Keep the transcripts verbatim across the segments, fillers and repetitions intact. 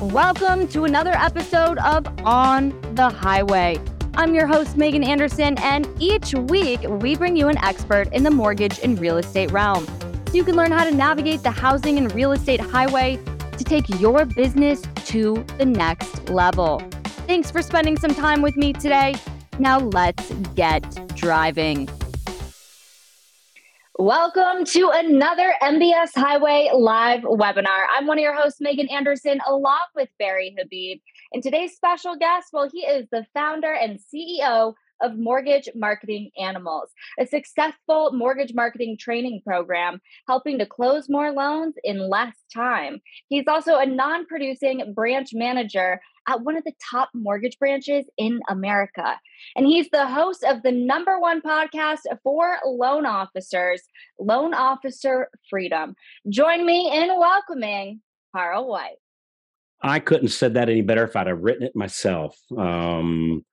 Welcome to another episode of On the Highway. I'm your host, Megan Anderson, and each week we bring you an expert in the mortgage and real estate realm. So you can learn how to navigate the housing and real estate highway to take your business to the next level. Thanks for spending some time with me today. Now let's get driving. Welcome to another M B S Highway live webinar. I'm one of your hosts, Megan Anderson, along with Barry Habib. And today's special guest, well, he is the founder and C E O of Mortgage Marketing Animals, a successful mortgage marketing training program helping to close more loans in less time. He's also a non-producing branch manager at one of the top mortgage branches in America. And he's the host of the number one podcast for loan officers, Loan Officer Freedom. Join me in welcoming Carl White. I couldn't have said that any better if I'd have written it myself. Um...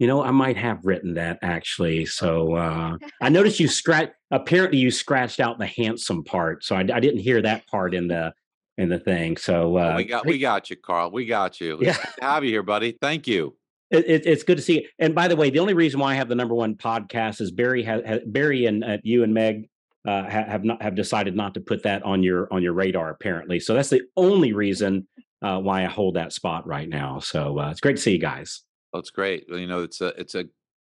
You know, I might have written that actually. So uh, I noticed you scratch. Apparently, you scratched out the handsome part, so I, I didn't hear that part in the in the thing. So uh, oh, we got we got you, Carl. We got you. Yeah. It's good to have you here, buddy. Thank you. It, it, it's good to see you. And by the way, the only reason why I have the number one podcast is Barry has ha, Barry and uh, you and Meg uh, have not have decided not to put that on your on your radar apparently. So that's the only reason uh, why I hold that spot right now. So uh, it's great to see you guys. Well, it's great. You know, it's a it's a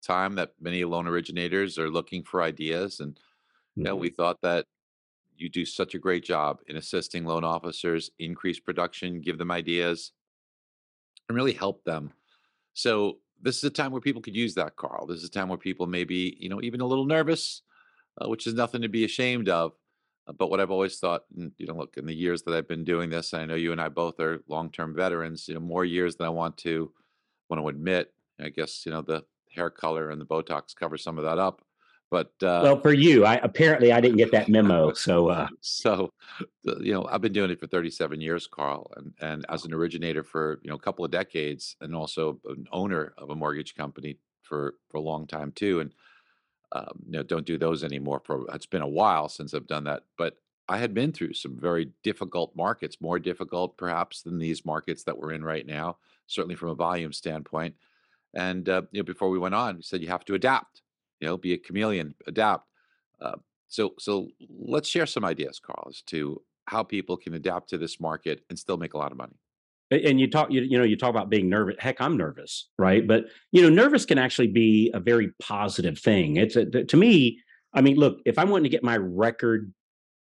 time that many loan originators are looking for ideas, and you know, we thought that you do such a great job in assisting loan officers increase production, give them ideas, and really help them. So this is a time where people could use that, Carl. This is a time where people may be, you know, even a little nervous, uh, which is nothing to be ashamed of. Uh, but what I've always thought, and, you know, look, in the years that I've been doing this, and I know you and I both are long-term veterans. You know, more years than I want to. want to admit, I guess, you know, the hair color and the Botox cover some of that up, but uh, well, for you, I apparently I didn't get that memo. So, uh, so you know, I've been doing it for thirty-seven years, Carl, and and as an originator for you know a couple of decades, and also an owner of a mortgage company for for a long time too. And um, you know, don't do those anymore. For it's been a while since I've done that, but I had been through some very difficult markets, more difficult perhaps than these markets that we're in right now, certainly from a volume standpoint. And uh, you know, before we went on, we said you have to adapt, you know, be a chameleon, adapt. Uh, so, so let's share some ideas, Carl, as to how people can adapt to this market and still make a lot of money. And you talk, you, you know, you talk about being nervous. Heck, I'm nervous, right? But you know, nervous can actually be a very positive thing. It's a, to me, I mean, look, if I'm wanting to get my record.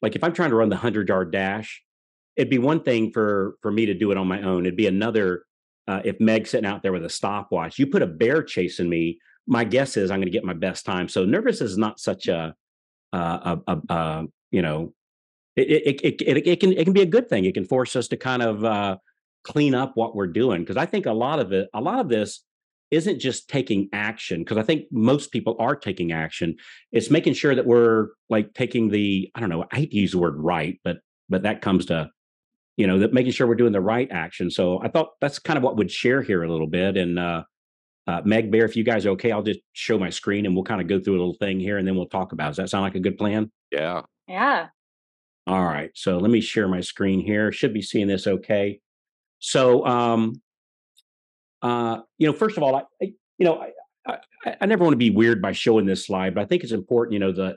Like if I'm trying to run the hundred-yard dash, it'd be one thing for, for me to do it on my own. It'd be another uh, if Meg's sitting out there with a stopwatch. You put a bear chasing me, my guess is I'm going to get my best time. So nervous is not such a, uh, a, a, a you know, it it, it it it can it can be a good thing. It can force us to kind of uh, clean up what we're doing, because I think a lot of it, a lot of this isn't just taking action, because I think most people are taking action. It's making sure that we're like taking the, I don't know, I hate to use the word right, but but that comes to, you know, that making sure we're doing the right action. So I thought that's kind of what we'd share here a little bit. And uh, uh, Meg, Bear, if you guys are okay, I'll just show my screen and we'll kind of go through a little thing here and then we'll talk about it. Does that sound like a good plan? Yeah. Yeah. All right. So let me share my screen here. Should be seeing this okay. So, um, Uh, you know, first of all, I, I you know, I, I, I never want to be weird by showing this slide, but I think it's important, you know, that,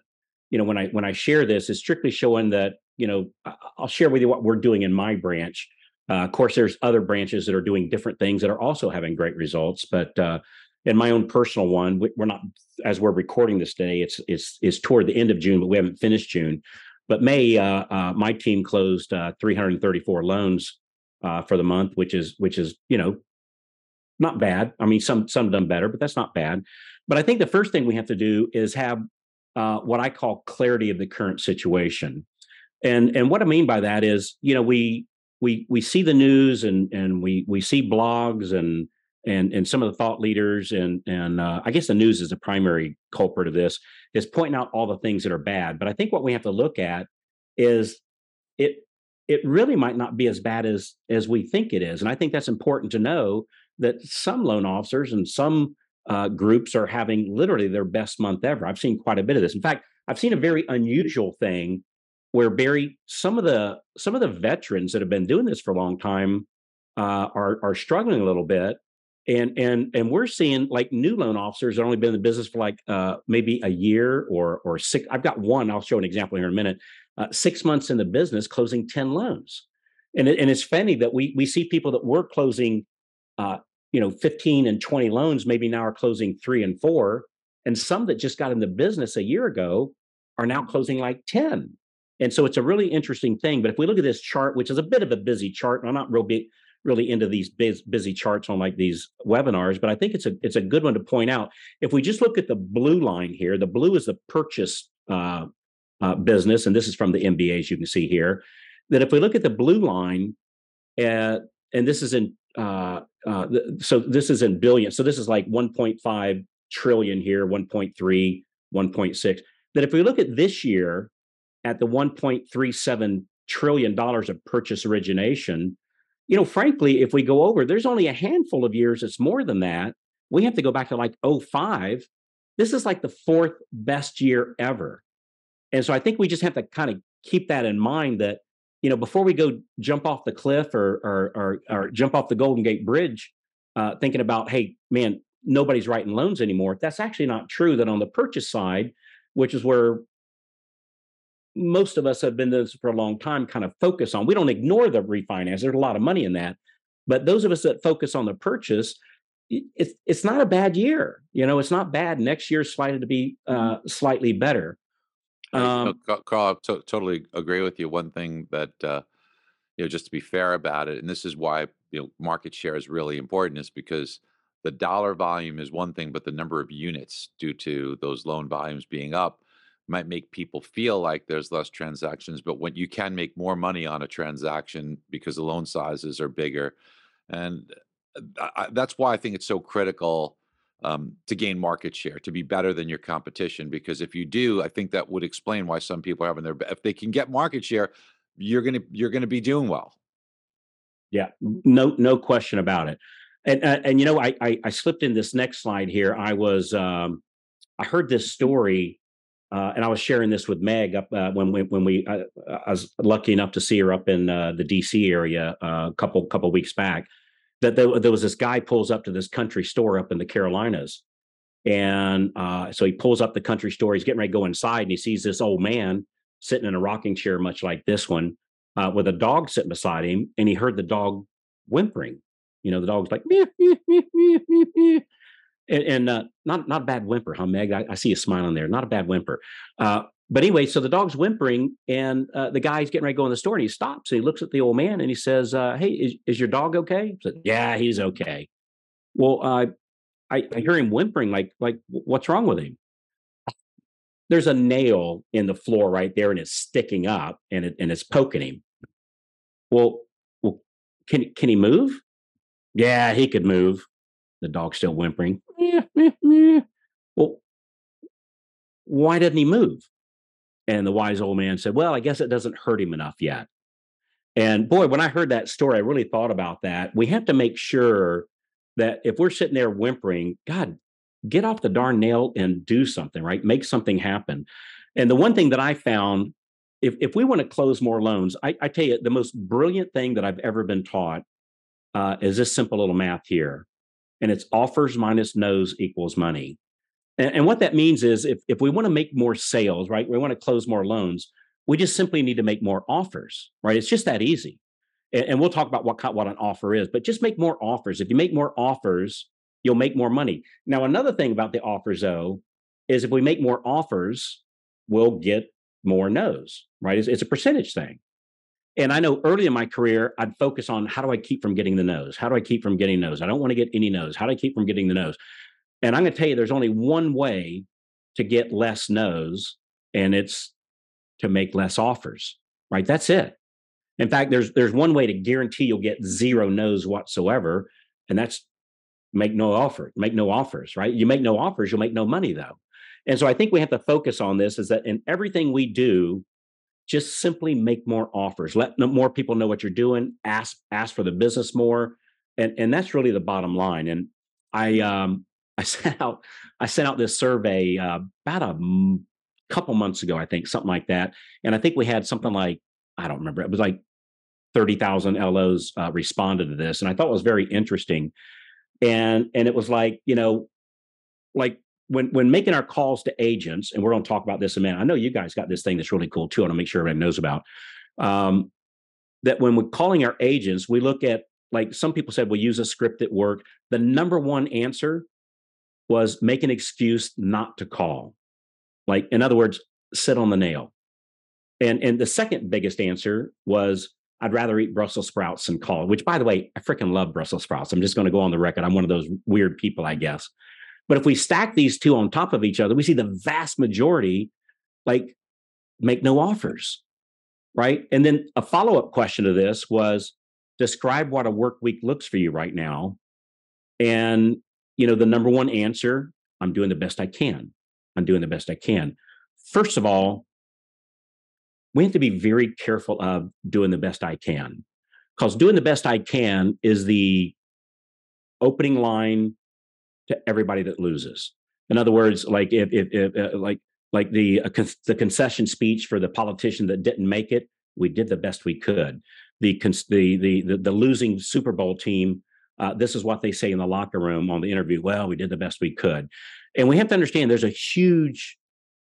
you know, when I, when I share this, it's strictly showing that, you know, I'll share with you what we're doing in my branch. Uh, of course, there's other branches that are doing different things that are also having great results, but, uh, in my own personal one, we're not, as we're recording this today, it's, it's, it's toward the end of June, but we haven't finished June, but May, uh, uh my team closed, uh, three hundred thirty-four loans, uh, for the month, which is, which is, you know, not bad. I mean, some some done better, but that's not bad. But I think the first thing we have to do is have uh, what I call clarity of the current situation, and and what I mean by that is, you know, we we we see the news and and we we see blogs and and and some of the thought leaders and and uh, I guess the news is the primary culprit of this, is pointing out all the things that are bad. But I think what we have to look at is it it really might not be as bad as as we think it is, and I think that's important to know. That some loan officers and some uh, groups are having literally their best month ever. I've seen quite a bit of this. In fact, I've seen a very unusual thing where Barry, some of the some of the veterans that have been doing this for a long time uh, are are struggling a little bit. And and and we're seeing like new loan officers that only been in the business for like uh, maybe a year or or six. I've got one. I'll show an example here in a minute. Uh, six months in the business, closing ten loans, and it, and it's funny that we we see people that were closing, uh, you know, fifteen and twenty loans, maybe now are closing three and four, and some that just got in the business a year ago are now closing like ten. And so it's a really interesting thing. But if we look at this chart, which is a bit of a busy chart, and I'm not real big. really into these biz, busy charts on like these webinars, but I think it's a it's a good one to point out. If we just look at the blue line here, the blue is the purchase uh, uh, business, and this is from the M B As you can see here, that if we look at the blue line, uh, and this is in, uh, uh, so this is in billions, so this is like one point five trillion here, one point three, one point six, that if we look at this year at the one point three seven trillion dollars of purchase origination, you know, frankly, if we go over, there's only a handful of years it's more than that. We have to go back to like oh five. This is like the fourth best year ever. And so I think we just have to kind of keep that in mind that, you know, before we go jump off the cliff or or or, or jump off the Golden Gate Bridge, uh, thinking about, hey, man, nobody's writing loans anymore. That's actually not true. That on the purchase side, which is where most of us have been doing this for a long time, kind of focus on. We don't ignore the refinance. There's a lot of money in that. But those of us that focus on the purchase, it's it's not a bad year. You know, it's not bad. Next year's slated to be uh, slightly better. Um, no, Carl, I to- totally agree with you. One thing that, uh, you know, just to be fair about it, and this is why, you know, market share is really important, is because the dollar volume is one thing, but the number of units due to those loan volumes being up might make people feel like there's less transactions, but when you can make more money on a transaction because the loan sizes are bigger. And I, that's why I think it's so critical um, to gain market share, to be better than your competition. Because if you do, I think that would explain why some people are having their, if they can get market share, you're going to, you're going to be doing well. Yeah, no, no question about it. And, uh, and, you know, I, I, I slipped in this next slide here. I was, um, I heard this story Uh, and I was sharing this with Meg up uh, when we, when we I, I was lucky enough to see her up in uh, the D C area uh, a couple couple weeks back. That there, there was this guy pulls up to this country store up in the Carolinas, and uh, so he pulls up the country store. He's getting ready to go inside, and he sees this old man sitting in a rocking chair, much like this one, uh, with a dog sitting beside him. And he heard the dog whimpering. You know, the dog's like meh, meh, meh, meh, meh, meh. And, and uh, not not a bad whimper, huh, Meg? I, I see a smile on there. Not a bad whimper. Uh, but anyway, so the dog's whimpering, and uh, the guy's getting ready to go in the store, and he stops, and he looks at the old man, and he says, uh, hey, is, is your dog okay? I said, yeah, he's okay. Well, uh, I, I hear him whimpering, like, like what's wrong with him? There's a nail in the floor right there, and it's sticking up, and it, and it's poking him. Well, well can, can he move? Yeah, he could move. The dog's still whimpering. Well, why didn't he move? And the wise old man said, well, I guess it doesn't hurt him enough yet. And boy, when I heard that story, I really thought about that. We have to make sure that if we're sitting there whimpering, God, get off the darn nail and do something, right? Make something happen. And the one thing that I found, if, if we want to close more loans, I, I tell you, the most brilliant thing that I've ever been taught uh, is this simple little math here. And it's offers minus no's equals money. And, and what that means is if, if we want to make more sales, right, we want to close more loans, we just simply need to make more offers, right? It's just that easy. And, and we'll talk about what, what an offer is, but just make more offers. If you make more offers, you'll make more money. Now, another thing about the offers, though, is if we make more offers, we'll get more no's, right? It's, it's a percentage thing. And I know early in my career, I'd focus on how do I keep from getting the no's? How do I keep from getting no's? I don't want to get any no's. How do I keep from getting the no's? And I'm going to tell you, there's only one way to get less no's, and it's to make less offers, right? That's it. In fact, there's there's one way to guarantee you'll get zero no's whatsoever, and that's make no offer, make no offers, right? You make no offers, you'll make no money, though. And so I think we have to focus on this is that in everything we do, just simply make more offers. Let more people know what you're doing. Ask ask for the business more, and and that's really the bottom line. And I um I sent out I sent out this survey uh, about a m- couple months ago, I think, something like that. And I think we had something like I don't remember. It was like thirty thousand L Os uh, responded to this. And I thought it was very interesting. And, and it was like, you know, like when, when making our calls to agents, and we're going to talk about this in a minute, I know you guys got this thing that's really cool too. I want to make sure everybody knows about um, that. When we're calling our agents, we look at, like some people said, we use a script at work. The number one answer was make an excuse not to call. Like, in other words, sit on the nail. And, and the second biggest answer was, I'd rather eat Brussels sprouts than call, which, by the way, I freaking love Brussels sprouts. I'm just going to go on the record. I'm one of those weird people, I guess. But if we stack these two on top of each other, we see the vast majority, like, make no offers, right? And then a follow-up question to this was, describe what a work week looks for you right now. And, you know, the number one answer, I'm doing the best I can. I'm doing the best I can. First of all, we have to be very careful of doing the best I can, because doing the best I can is the opening line to everybody that loses. In other words, like if, if, if uh, like like the uh, con- the concession speech for the politician that didn't make it, we did the best we could. The cons- the, the the the losing Super Bowl team, uh, this is what they say in the locker room on the interview. Well, we did the best we could, and we have to understand there's a huge,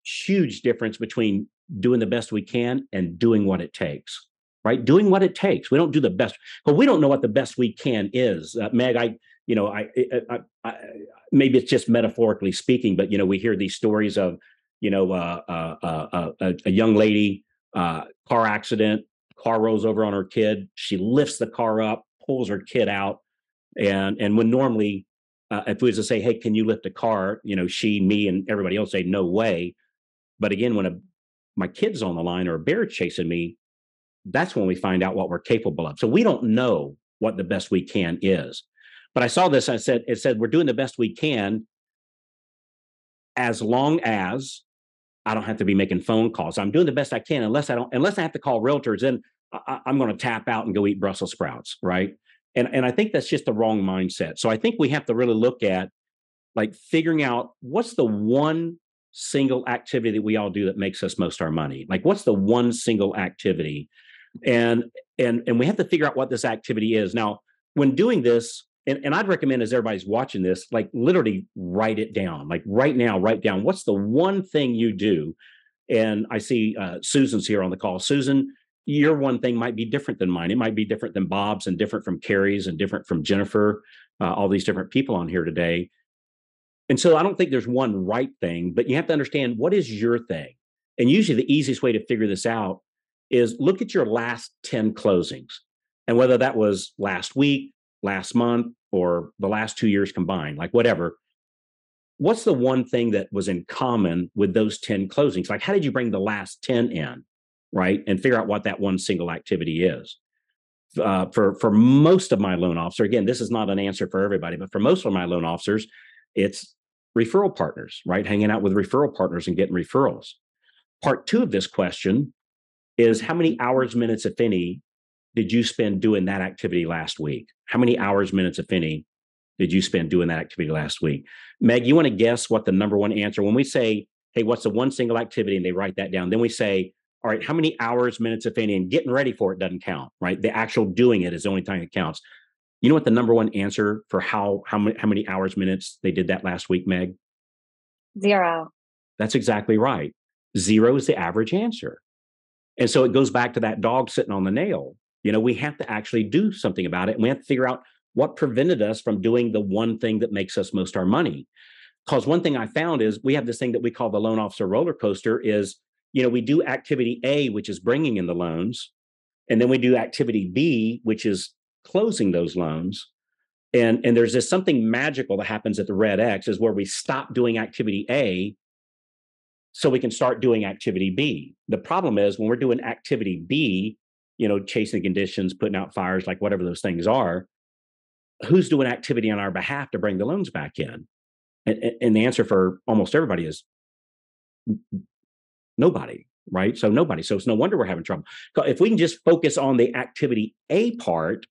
huge difference between doing the best we can and doing what it takes, right? Doing what it takes. We don't do the best, but we don't know what the best we can is. Uh, Meg, I, you know, I, I, I, maybe it's just metaphorically speaking, but, you know, we hear these stories of, you know, uh, uh, uh, uh, a young lady, uh, car accident, car rolls over on her kid. She lifts the car up, pulls her kid out. And, and when normally, uh, if we was to say, hey, can you lift a car? You know, she, me, and everybody else say, no way. But again, when a my kid's on the line or a bear chasing me, that's when we find out what we're capable of. So we don't know what the best we can is. But I saw this, I said, it said, we're doing the best we can as long as I don't have to be making phone calls. I'm doing the best I can unless I don't, unless I have to call realtors, then I, I'm going to tap out and go eat Brussels sprouts, right? And, and I think that's just the wrong mindset. So I think we have to really look at like figuring out what's the one single activity that we all do that makes us most our money. Like, what's the one single activity? And and and we have to figure out what this activity is. Now, when doing this, and, and I'd recommend as everybody's watching this, like literally write it down. Like right now, write down what's the one thing you do. And I see uh, Susan's here on the call. Susan, your one thing might be different than mine. It might be different than Bob's and different from Carrie's and different from Jennifer, uh, all these different people on here today. And so I don't think there's one right thing, but you have to understand what is your thing. And usually the easiest way to figure this out is look at your last ten closings, and whether that was last week, last month, or the last two years combined, like whatever, what's the one thing that was in common with those ten closings? Like, how did you bring the last ten in, right? And figure out what that one single activity is. Uh, for, for most of my loan officer, again, this is not an answer for everybody, but for most of my loan officers, it's referral partners, right? Hanging out with referral partners and getting referrals. Part two of this question is how many hours, minutes, if any, did you spend doing that activity last week? How many hours, minutes, if any, did you spend doing that activity last week? Meg, you want to guess what the number one answer, when we say, hey, what's the one single activity, and they write that down, then we say, all right, how many hours, minutes, if any, and getting ready for it doesn't count, right? The actual doing it is the only time it counts. You know what the number one answer for how how many, how many hours, minutes they did that last week, Meg? Zero. That's exactly right. Zero is the average answer. And so it goes back to that dog sitting on the nail. You know, we have to actually do something about it. And we have to figure out what prevented us from doing the one thing that makes us most our money. Because one thing I found is we have this thing that we call the loan officer roller coaster is, you know, we do activity A, which is bringing in the loans. And then we do activity B, which is closing those loans. And, and there's this something magical that happens at the red X is where we stop doing activity A so we can start doing activity B. The problem is when we're doing activity B, you know, chasing conditions, putting out fires, like whatever those things are, who's doing activity on our behalf to bring the loans back in? And, and the answer for almost everybody is nobody, right? So nobody. So it's no wonder we're having trouble. If we can just focus on the activity A part,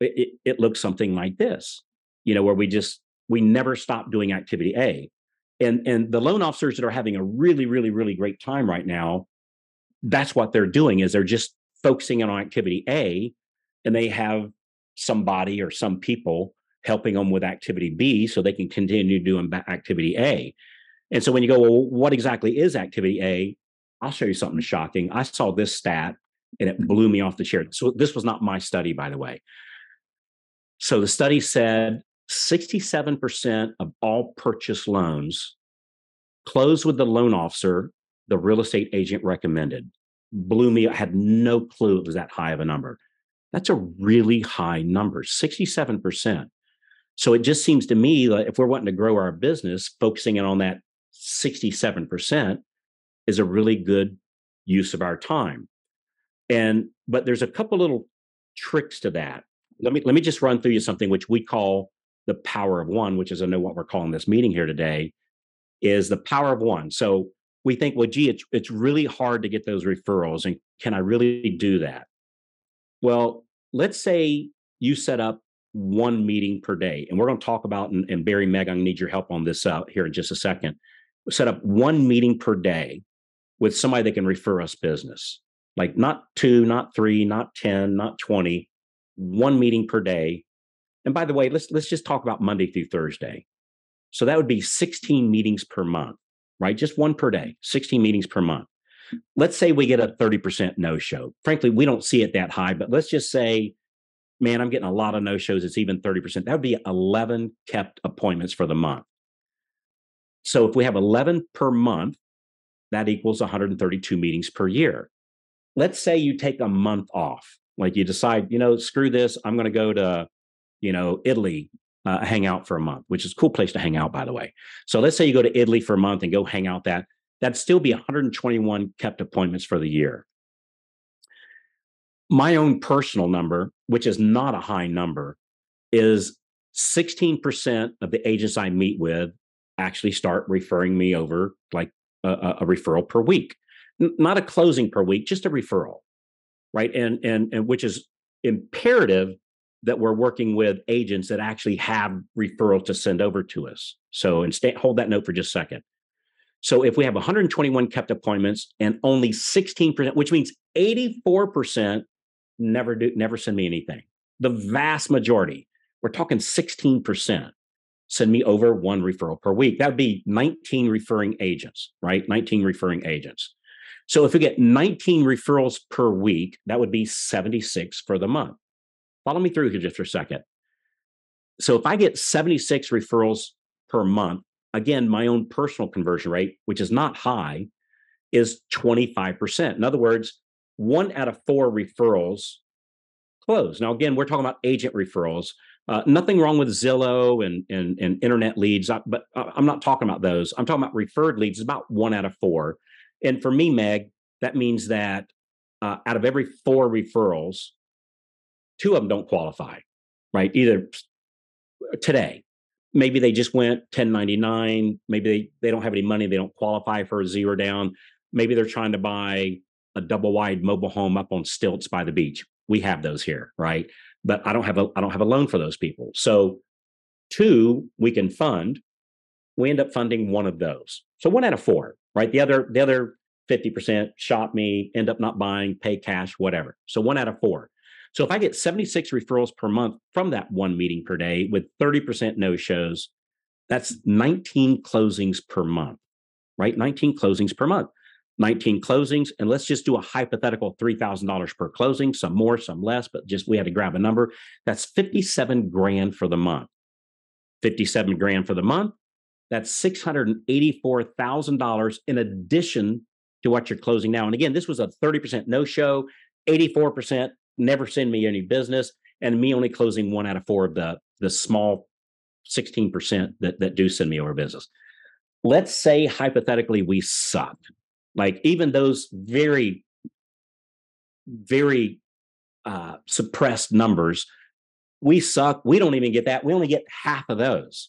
It, it looks something like this, you know, where we just, we never stop doing activity A. And, and the loan officers that are having a really, really, really great time right now, that's what they're doing is they're just focusing on activity A, and they have somebody or some people helping them with activity B so they can continue doing activity A. And so when you go, well, what exactly is activity A? I'll show you something shocking. I saw this stat and it blew me off the chair. So this was not my study, by the way. So the study said sixty-seven percent of all purchase loans close with the loan officer the real estate agent recommended. Blew me. I had no clue it was that high of a number. That's a really high number, sixty-seven percent. So it just seems to me that if we're wanting to grow our business, focusing in on that sixty-seven percent is a really good use of our time. And but there's a couple little tricks to that. Let me let me just run through you something which we call the power of one, which is I know what we're calling this meeting here today, is the power of one. So we think, well, gee, it's it's really hard to get those referrals, and can I really do that? Well, let's say you set up one meeting per day, and we're going to talk about, and, and Barry, Meg, I'm going to need your help on this out here in just a second. We'll set up one meeting per day with somebody that can refer us business, like not two, not three, not ten, not twenty, one meeting per day. And by the way, let's let's just talk about Monday through Thursday. So that would be sixteen meetings per month. Right? Just one per day, sixteen meetings per month. Let's say we get a thirty percent no-show. Frankly, we don't see it that high, but let's just say, man, I'm getting a lot of no-shows. It's even thirty percent. That would be eleven kept appointments for the month. So if we have eleven per month, that equals one hundred thirty-two meetings per year. Let's say you take a month off. Like you decide, you know, screw this. I'm going to go to, you know, Italy. Uh, hang out for a month, which is a cool place to hang out, by the way. So let's say you go to Italy for a month and go hang out that, that'd still be one hundred twenty-one kept appointments for the year. My own personal number, which is not a high number, is sixteen percent of the agents I meet with actually start referring me over like a, a referral per week. N- not a closing per week, just a referral, right? And, and, and which is imperative that we're working with agents that actually have referrals to send over to us. So and stay, hold that note for just a second. So if we have one hundred twenty-one kept appointments and only sixteen percent, which means eighty-four percent never do, never send me anything. The vast majority, we're talking sixteen percent, send me over one referral per week. That would be nineteen referring agents, right? nineteen referring agents. So if we get nineteen referrals per week, that would be seventy-six for the month. Follow me through here just for a second. So if I get seventy-six referrals per month, again, my own personal conversion rate, which is not high, is twenty-five percent. In other words, one out of four referrals close. Now, again, we're talking about agent referrals. Uh, nothing wrong with Zillow and, and, and internet leads, but I'm not talking about those. I'm talking about referred leads. It's about one out of four. And for me, Meg, that means that uh, out of every four referrals, two of them don't qualify, right? Either today, maybe they just went ten ninety-nine. Maybe they, they don't have any money. They don't qualify for a zero down. Maybe they're trying to buy a double wide mobile home up on stilts by the beach. We have those here, right? But I don't have a, I don't have a loan for those people. So two, we can fund. We end up funding one of those. So one out of four, right? The other, the other fifty percent shop me, end up not buying, pay cash, whatever. So one out of four. So if I get seventy-six referrals per month from that one meeting per day with thirty percent no-shows, that's nineteen closings per month, right? nineteen closings per month, nineteen closings. And let's just do a hypothetical three thousand dollars per closing, some more, some less, but just we had to grab a number. That's fifty-seven grand for the month. fifty-seven grand for the month. That's six hundred eighty-four thousand dollars in addition to what you're closing now. And again, this was a thirty percent no-show, eighty-four percent. Never send me any business, and me only closing one out of four of the, the small sixteen percent that, that do send me over business. Let's say hypothetically we suck. Like even those very, very uh, suppressed numbers, we suck. We don't even get that. We only get half of those.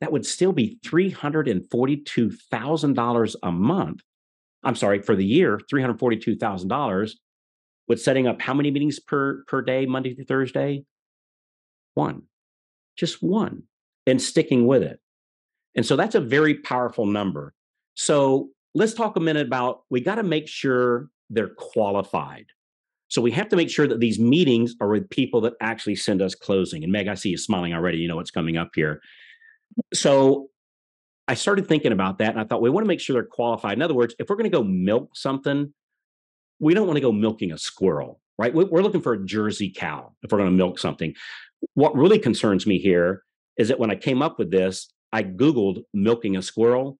That would still be three hundred forty-two thousand dollars a month. I'm sorry, for the year, three hundred forty-two thousand dollars. With setting up how many meetings per, per day, Monday through Thursday? One, just one, and sticking with it. And so that's a very powerful number. So let's talk a minute about, we got to make sure they're qualified. So we have to make sure that these meetings are with people that actually send us closing. And Meg, I see you smiling already. You know what's coming up here. So I started thinking about that, and I thought, we want to make sure they're qualified. In other words, if we're going to go milk something, we don't want to go milking a squirrel, right? We're looking for a Jersey cow if we're going to milk something. What really concerns me here is that when I came up with this, I Googled milking a squirrel,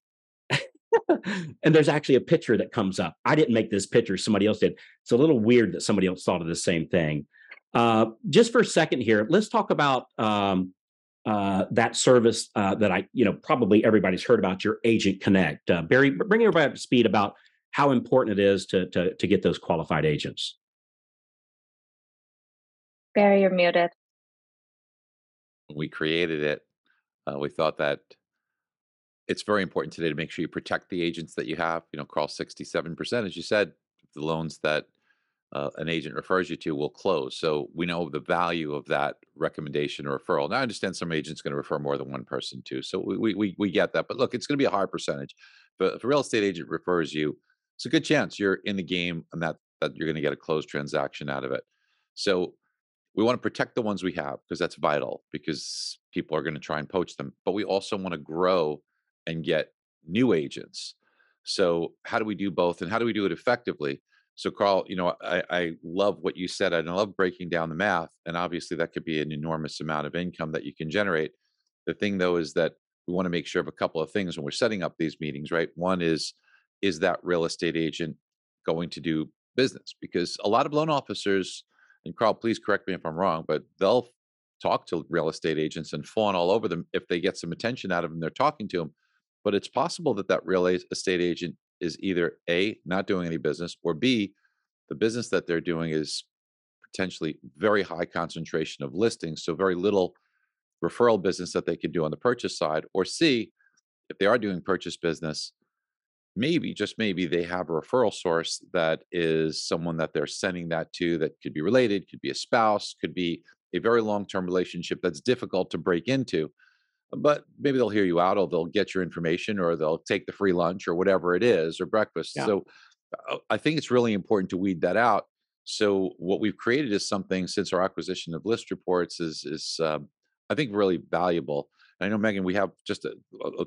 and there's actually a picture that comes up. I didn't make this picture. Somebody else did. It's a little weird that somebody else thought of the same thing. Uh, just for a second here, let's talk about um, uh, that service uh, that I, you know, probably everybody's heard about, your Agent Connect. Uh, Barry, bring everybody up to speed about how important it is to, to, to get those qualified agents. Barry, you're muted. We created it. Uh, we thought that it's very important today to make sure you protect the agents that you have. You know, Carl, sixty-seven percent, as you said, the loans that uh, an agent refers you to will close. So we know the value of that recommendation or referral. Now, I understand some agents going to refer more than one person to. So we we we get that. But look, it's going to be a high percentage. But if a real estate agent refers you, it's a good chance you're in the game and that that you're going to get a closed transaction out of it. So we want to protect the ones we have because that's vital, because people are going to try and poach them. But we also want to grow and get new agents. So how do we do both, and how do we do it effectively? So Carl, you know, I, I love what you said, and I love breaking down the math. And obviously that could be an enormous amount of income that you can generate. The thing though is that we want to make sure of a couple of things when we're setting up these meetings, right? One is, is that real estate agent going to do business? Because a lot of loan officers, and Carl, please correct me if I'm wrong, but they'll talk to real estate agents and fawn all over them if they get some attention out of them, they're talking to them. But it's possible that that real estate agent is either A, not doing any business, or B, the business that they're doing is potentially very high concentration of listings, so very little referral business that they can do on the purchase side, or C, if they are doing purchase business, maybe, just maybe, they have a referral source that is someone that they're sending that to that could be related, could be a spouse, could be a very long-term relationship that's difficult to break into. But maybe they'll hear you out, or they'll get your information, or they'll take the free lunch or whatever it is, or breakfast. Yeah. So I think it's really important to weed that out. So what we've created is something since our acquisition of List Reports is, is um, I think, really valuable. And I know, Megan, we have just a, a,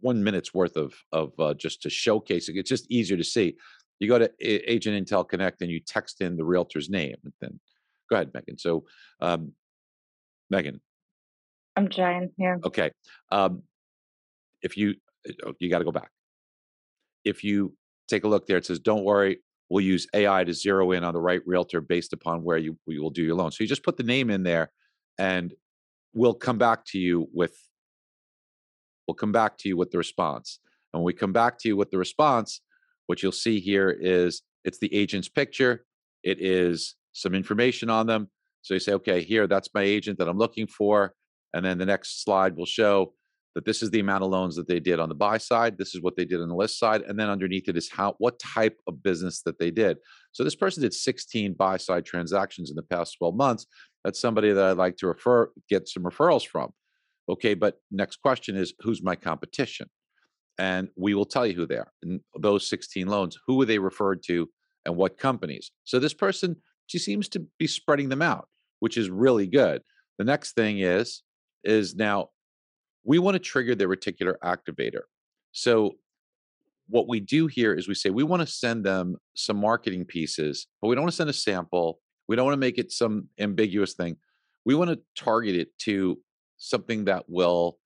one minute's worth of, of uh, just to showcase it. It's just easier to see. You go to Agent Intel Connect and you text in the realtor's name. And then go ahead, Megan. So um, Megan. I'm trying, yeah. Okay. Um, if you, you got to go back. If you take a look there, it says, don't worry, we'll use A I to zero in on the right realtor based upon where you, you will do your loan. So you just put the name in there and we'll come back to you with, we'll come back to you with the response. And when we come back to you with the response, what you'll see here is it's the agent's picture. It is some information on them. So you say, okay, here, that's my agent that I'm looking for. And then the next slide will show that this is the amount of loans that they did on the buy side. This is what they did on the list side. And then underneath it is how, what type of business that they did. So this person did sixteen buy side transactions in the past twelve months. That's somebody that I'd like to refer, get some referrals from. Okay, but next question is, who's my competition? And we will tell you who they are. And those sixteen loans, who were they referred to and what companies? So this person, she seems to be spreading them out, which is really good. The next thing is, is now we want to trigger the reticular activator. So what we do here is we say we want to send them some marketing pieces, but we don't want to send a sample. We don't want to make it some ambiguous thing. We want to target it to something that will,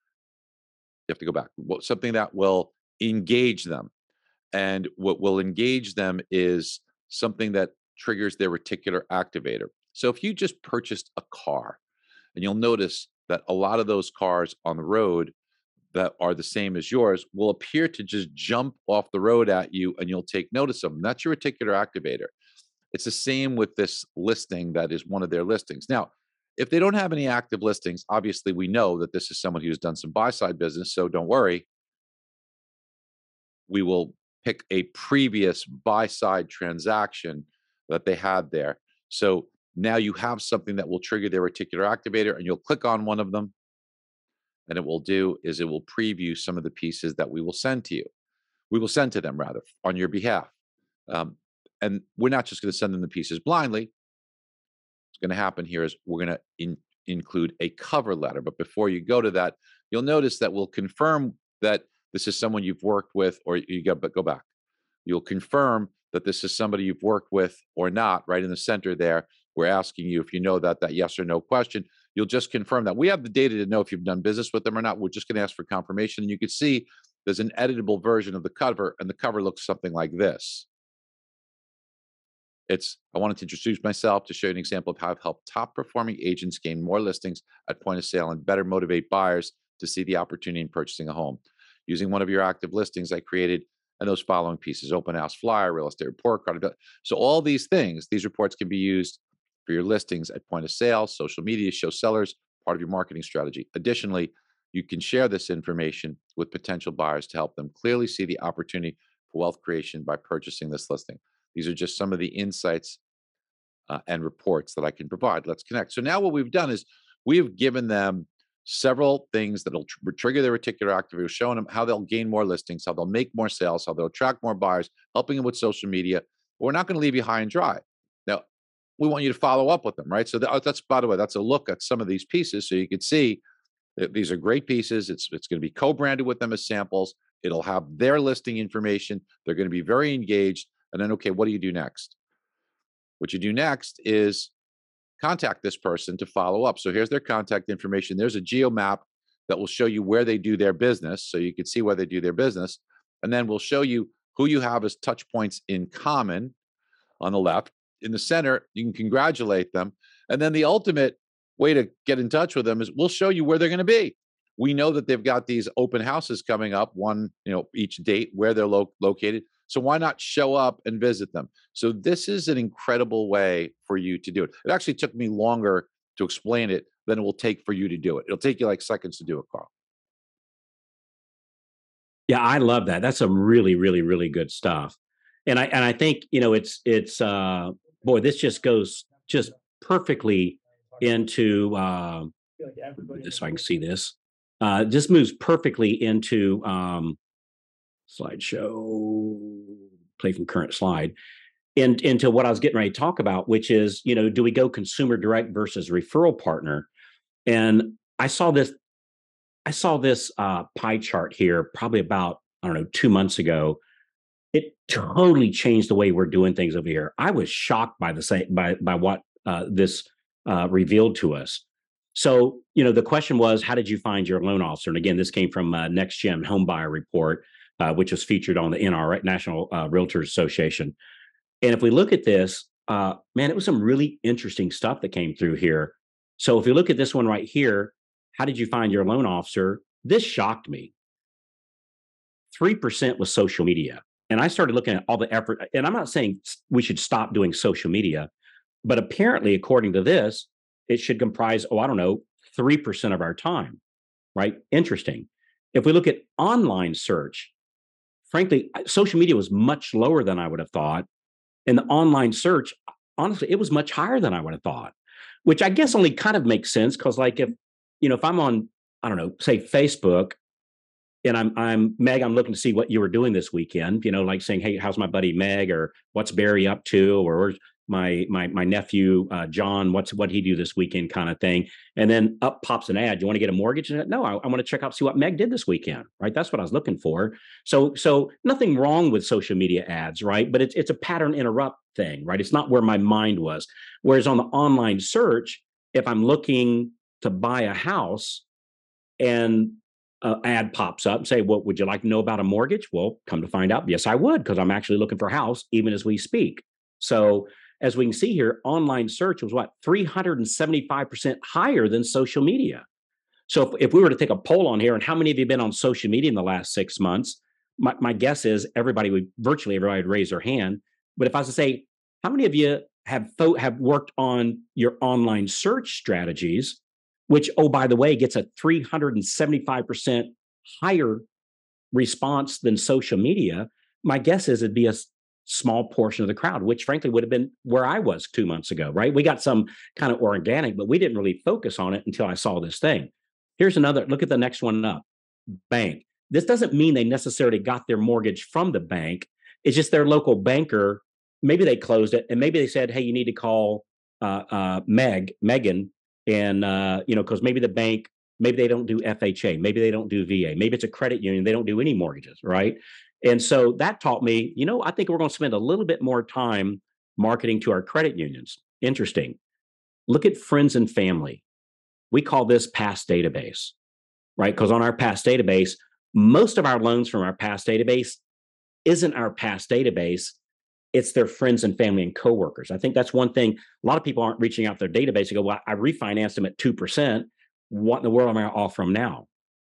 you have to go back, something that will engage them. And what will engage them is something that triggers their reticular activator. So if you just purchased a car, and you'll notice that a lot of those cars on the road that are the same as yours will appear to just jump off the road at you and you'll take notice of them. That's your reticular activator. It's the same with this listing that is one of their listings. Now, if they don't have any active listings, obviously we know that this is someone who's done some buy-side business, so don't worry. We will pick a previous buy-side transaction that they had there. So now you have something that will trigger their reticular activator, and you'll click on one of them, and it will do is it will preview some of the pieces that we will send to you. We will send to them rather on your behalf. Um, And we're not just going to send them the pieces blindly. What's going to happen here is we're going to in, include a cover letter. But before you go to that, you'll notice that we'll confirm that this is someone you've worked with, or you go, but go back. You'll confirm that this is somebody you've worked with or not, right in the center there. We're asking you if you know that, that yes or no question. You'll just confirm that. We have the data to know if you've done business with them or not. We're just going to ask for confirmation. And you can see there's an editable version of the cover, and the cover looks something like this. It's, I wanted to introduce myself to show you an example of how I've helped top-performing agents gain more listings at point of sale and better motivate buyers to see the opportunity in purchasing a home. Using one of your active listings, I created and those following pieces: open house flyer, real estate report card. So all these things, these reports can be used for your listings at point of sale, social media, show sellers, part of your marketing strategy. Additionally, you can share this information with potential buyers to help them clearly see the opportunity for wealth creation by purchasing this listing. These are just some of the insights uh, and reports that I can provide. Let's connect. So now what we've done is we've given them several things that'll tr trigger their reticular activity, showing them how they'll gain more listings, how they'll make more sales, how they'll attract more buyers, helping them with social media. But we're not going to leave you high and dry. Now, we want you to follow up with them, right? So that, that's, by the way, that's a look at some of these pieces. So you can see that these are great pieces. It's, it's going to be co-branded with them as samples. It'll have their listing information. They're going to be very engaged. And then, okay, what do you do next? What you do next is contact this person to follow up. So here's their contact information. There's a geo map that will show you where they do their business. So you can see where they do their business. And then we'll show you who you have as touch points in common on the left. In the center, you can congratulate them. And then the ultimate way to get in touch with them is we'll show you where they're going to be. We know that they've got these open houses coming up, one, you know, each date where they're lo located. So why not show up and visit them? So this is an incredible way for you to do it. It actually took me longer to explain it than it will take for you to do it. It'll take you like seconds to do it, Carl. Yeah, I love that. That's some really, really, really good stuff. And I and I think, you know, it's it's uh, boy, this just goes just perfectly into uh, so I can see this. Uh, just moves perfectly into um, slideshow, play from current slide, and into what I was getting ready to talk about, which is, you know, do we go consumer direct versus referral partner? And I saw this, I saw this uh, pie chart here probably about, I don't know, two months ago. It totally changed the way we're doing things over here. I was shocked by the same, by by what uh, this uh, revealed to us. So, you know, the question was, how did you find your loan officer? And again, this came from uh, NextGen Homebuyer Report, uh, which was featured on the N R A, National uh, Realtors Association. And if we look at this, uh, man, it was some really interesting stuff that came through here. So if you look at this one right here, how did you find your loan officer? This shocked me. three percent was social media. And I started looking at all the effort. And I'm not saying we should stop doing social media, but apparently, according to this, it should comprise, oh, I don't know, three percent of our time, right? Interesting. If we look at online search, frankly, social media was much lower than I would have thought. And the online search, honestly, it was much higher than I would have thought, which I guess only kind of makes sense because, like, if, you know, if I'm on, I don't know, say Facebook, and I'm, I'm Meg, I'm looking to see what you were doing this weekend, you know, like saying, hey, how's my buddy Meg, or what's Barry up to, or my my my nephew uh, John, what's what he do this weekend, kind of thing. And then up pops an ad. You want to get a mortgage? No, I, I want to check out, see what Meg did this weekend. Right, that's what I was looking for. So so nothing wrong with social media ads, right? But it's it's a pattern interrupt thing, right? It's not where my mind was. Whereas on the online search, if I'm looking to buy a house, and Uh, ad pops up and say, well, would you like to know about a mortgage? Well, come to find out, yes, I would, because I'm actually looking for a house even as we speak. So as we can see here, online search was what, three hundred seventy-five percent higher than social media. So if, if we were to take a poll on here, and how many of you have been on social media in the last six months? My, my guess is everybody would, virtually everybody would raise their hand. But if I was to say, how many of you have, have worked on your online search strategies, which, oh, by the way, gets a three hundred seventy-five percent higher response than social media, my guess is it'd be a small portion of the crowd, which frankly would have been where I was two months ago, right? We got some kind of organic, but we didn't really focus on it until I saw this thing. Here's another, look at the next one up, bank. This doesn't mean they necessarily got their mortgage from the bank. It's just their local banker maybe they closed it, and maybe they said, hey, you need to call uh, uh, Meg, Megan, and, uh, you know, because maybe the bank, maybe they don't do F H A, maybe they don't do V A, maybe it's a credit union, they don't do any mortgages, right? And so that taught me, you know, I think we're going to spend a little bit more time marketing to our credit unions. Interesting. Look at friends and family. We call this past database, right? Because on our past database, most of our loans from our past database isn't our past database. It's their friends and family and coworkers. I think that's one thing. A lot of people aren't reaching out to their database and go, well, I refinanced them at two percent. What in the world am I off from now?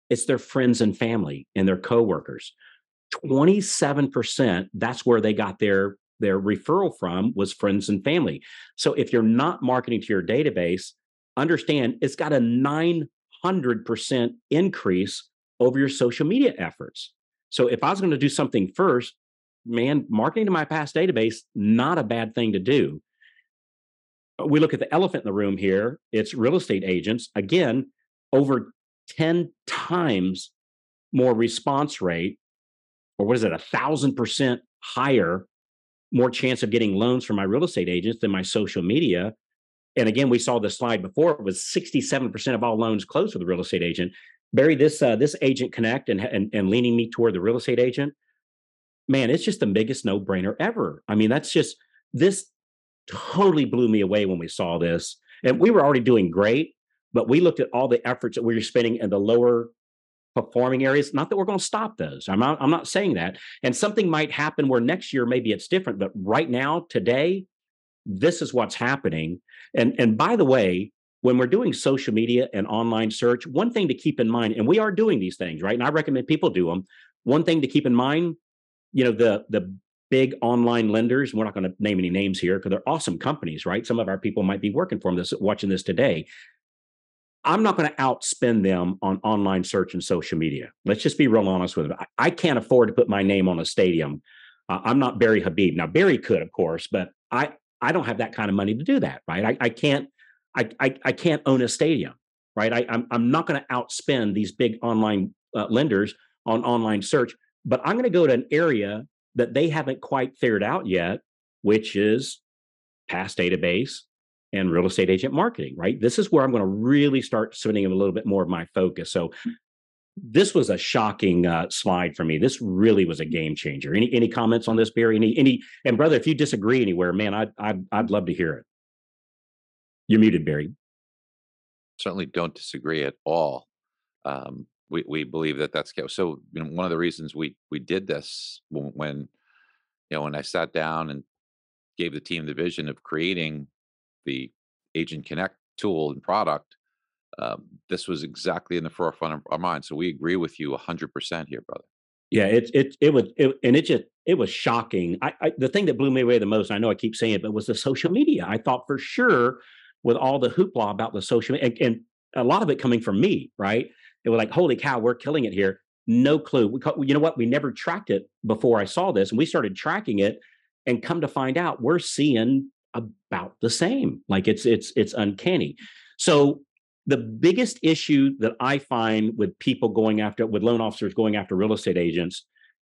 It's their friends and family and their coworkers. twenty-seven percent, that's where they got their, their referral from, was friends and family. So if you're not marketing to your database, understand it's got a nine hundred percent increase over your social media efforts. So if I was going to do something first, man, marketing to my past database, not a bad thing to do. We look at the elephant in the room here. It's real estate agents. Again, over ten times more response rate, or what is it, a thousand percent higher, more chance of getting loans from my real estate agents than my social media. And again, we saw this slide before. It was sixty-seven percent of all loans closed with a real estate agent. Barry, this uh, this Agent Connect and, and and leaning me toward the real estate agent, man, it's just the biggest no-brainer ever. I mean, that's just, this totally blew me away when we saw this. And we were already doing great, but we looked at all the efforts that we were spending in the lower performing areas. Not that we're going to stop those. I'm not, I'm not saying that. And something might happen where next year, maybe it's different. But right now, today, this is what's happening. And, and by the way, when we're doing social media and online search, one thing to keep in mind, and we are doing these things, right? And I recommend people do them. One thing to keep in mind, you know, the, the big online lenders, we're not going to name any names here because they're awesome companies, right? Some of our people might be working for them this, watching this today. I'm not going to outspend them on online search and social media. Let's just be real honest with it. I, I can't afford to put my name on a stadium. Uh, I'm not Barry Habib. Now, Barry could, of course, but I, I don't have that kind of money to do that, right? I, I can't I, I I can't own a stadium, right? I, I'm, I'm not going to outspend these big online uh, lenders on online search, but I'm going to go to an area that they haven't quite figured out yet, which is past database and real estate agent marketing, right? This is where I'm going to really start spending a little bit more of my focus. So this was a shocking uh, slide for me. This really was a game changer. Any any comments on this, Barry? Any any and brother, if you disagree anywhere, man, I'd I'd, I'd love to hear it. You're muted, Barry. Certainly don't disagree at all. Um, we we believe that that's so. You know, one of the reasons we we did this when you know when I sat down and gave the team the vision of creating the Agent Connect tool and product, um, this was exactly in the forefront of our mind. So we agree with you one hundred percent here, brother. Yeah, it it it was, it, and it just it was shocking. I, I the thing that blew me away the most, I know I keep saying it, but was the social media. I thought for sure with all the hoopla about the social media, and, and a lot of it coming from me, right? It was like, holy cow, we're killing it here. No clue. We, you know what? We never tracked it before I saw this, and we started tracking it, and come to find out, we're seeing about the same. Like it's it's it's uncanny. So the biggest issue that I find with people going after, with loan officers going after real estate agents,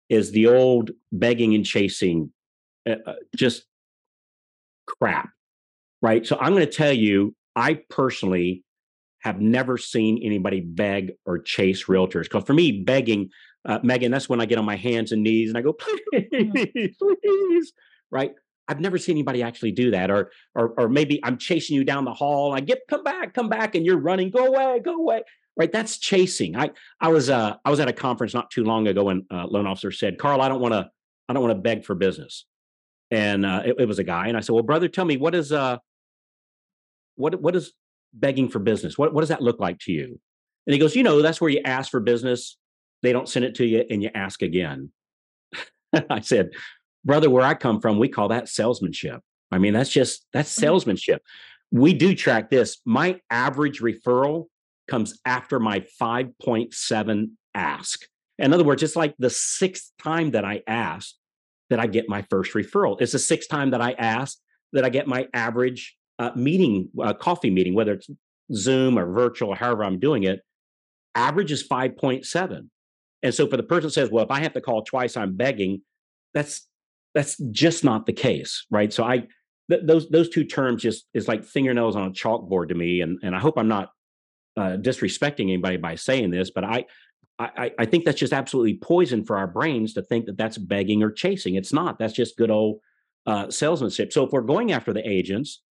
is the old begging and chasing, uh, just crap, right? So I'm going to tell you, I personally have never seen anybody beg or chase realtors. Because for me, begging, uh, Megan, that's when I get on my hands and knees and I go, please, please, right? I've never seen anybody actually do that, or, or, or maybe I'm chasing you down the hall. I get, come back, come back, and you're running. Go away, go away. Right? That's chasing. I, I was, uh, I was at a conference not too long ago, and a loan officer said, "Carl, I don't want to, I don't want to beg for business." And uh, it, it was a guy, and I said, "Well, brother, tell me what is, uh, what, what is begging for business? What, what does that look like to you?" And he goes, "You know, that's where you ask for business, they don't send it to you, and you ask again." I said, brother, where I come from, we call that salesmanship. I mean, that's just, that's salesmanship. We do track this. My average referral comes after my five point seven ask. In other words, it's like the sixth time that I ask that I get my first referral. It's the sixth time that I ask that I get my average uh, meeting, uh, coffee meeting, whether it's Zoom or virtual, however I'm doing it. Average is five point seven. And so for the person who says, well, if I have to call twice, I'm begging, that's That's just not the case, right? So I th- those those two terms just is like fingernails on a chalkboard to me, and and I hope I'm not uh, disrespecting anybody by saying this, but I, I I think that's just absolutely poison for our brains to think that that's begging or chasing. It's not. That's just good old uh, salesmanship. So if we're going after the agents,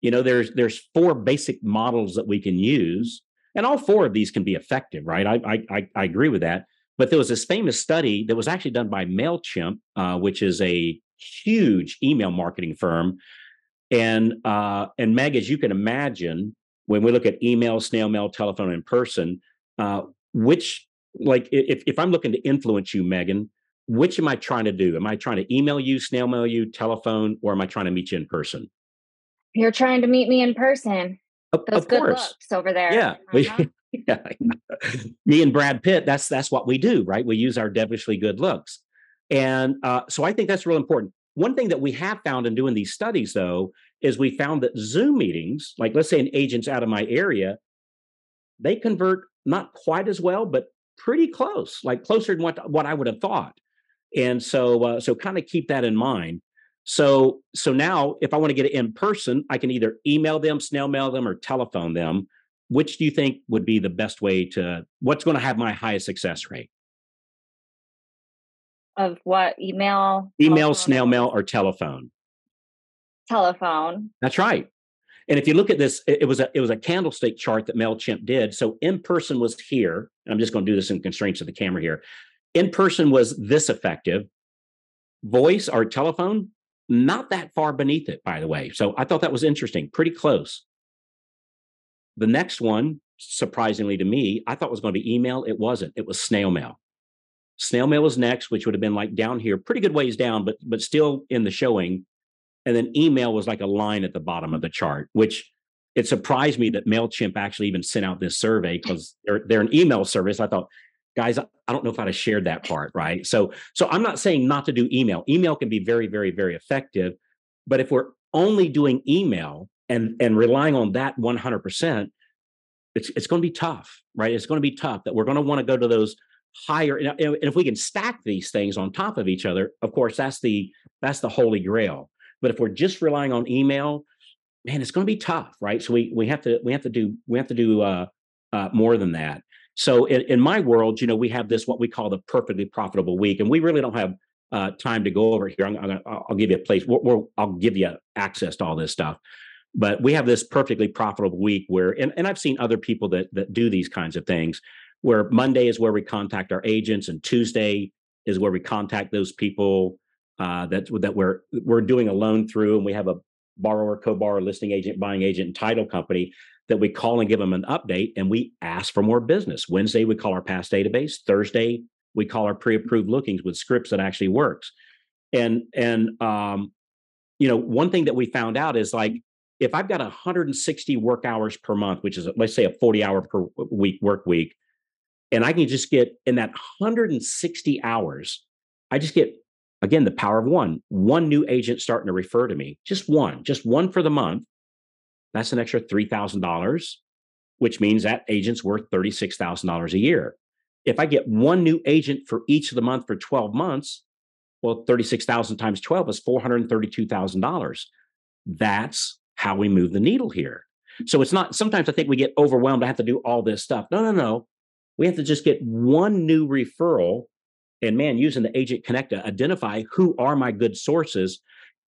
you know, there's there's four basic models that we can use, and all four of these can be effective, right? I I I agree with that. But there was this famous study that was actually done by MailChimp, uh, which is a huge email marketing firm. And uh, and Meg, as you can imagine, when we look at email, snail mail, telephone, in person, uh, which like if if I'm looking to influence you, Megan, which am I trying to do? Am I trying to email you, snail mail you, telephone, or am I trying to meet you in person? You're trying to meet me in person. Of, Those of good course. Looks over there. Yeah. Uh-huh. Yeah. Me and Brad Pitt, that's that's what we do, right? We use our devilishly good looks. And uh, so I think that's real important. One thing that we have found in doing these studies, though, is we found that Zoom meetings, like let's say an agent's out of my area, they convert not quite as well, but pretty close, like closer than what, what I would have thought. And so uh, so kind of keep that in mind. So so now if I want to get it in person, I can either email them, snail mail them, or telephone them. Which do you think would be the best way to, what's going to have my highest success rate? Of what? Email? Email, telephone, snail mail, or telephone? Telephone. That's right. And if you look at this, it was a it was a candlestick chart that MailChimp did. So in-person was here, and I'm just going to do this in constraints of the camera here. In-person was this effective. Voice or telephone, not that far beneath it, by the way. So I thought that was interesting, pretty close. The next one, surprisingly to me, I thought was going to be email. It wasn't. It was snail mail. Snail mail was next, which would have been like down here, pretty good ways down, but but still in the showing. And then email was like a line at the bottom of the chart, which it surprised me that MailChimp actually even sent out this survey because they're, they're an email service. I thought, guys, I don't know if I'd have shared that part, right? So, so I'm not saying not to do email. Email can be very, very, very effective. But if we're only doing email, And and relying on that one hundred percent, it's it's going to be tough, right? It's going to be tough that we're going to want to go to those higher. And, and if we can stack these things on top of each other, of course, that's the that's the holy grail. But if we're just relying on email, man, it's going to be tough, right? So we we have to we have to do we have to do uh, uh, more than that. So in, in my world, you know, we have this what we call the perfectly profitable week, and we really don't have uh, time to go over here. I'm, I'm gonna, I'll give you a place. We're, we're, I'll give you access to all this stuff. But we have this perfectly profitable week where, and, and I've seen other people that that do these kinds of things, where Monday is where we contact our agents, and Tuesday is where we contact those people uh, that that we're we're doing a loan through, and we have a borrower, co-borrower, listing agent, buying agent, and title company that we call and give them an update, and we ask for more business. Wednesday we call our past database. Thursday we call our pre-approved lookings with scripts that actually works. And and um, you know, one thing that we found out is like, if I've got one hundred sixty work hours per month, which is, let's say, a forty hour per week work week, and I can just get in that one hundred sixty hours, I just get, again, the power of one, one new agent starting to refer to me, just one, just one for the month. That's an extra three thousand dollars, which means that agent's worth thirty-six thousand dollars a year. If I get one new agent for each of the month for twelve months, well, thirty-six thousand times twelve is four hundred thirty-two thousand dollars. That's how we move the needle here. So it's not, sometimes I think we get overwhelmed. I have to do all this stuff. No, no, no. We have to just get one new referral. And man, using the Agent Connect to identify who are my good sources.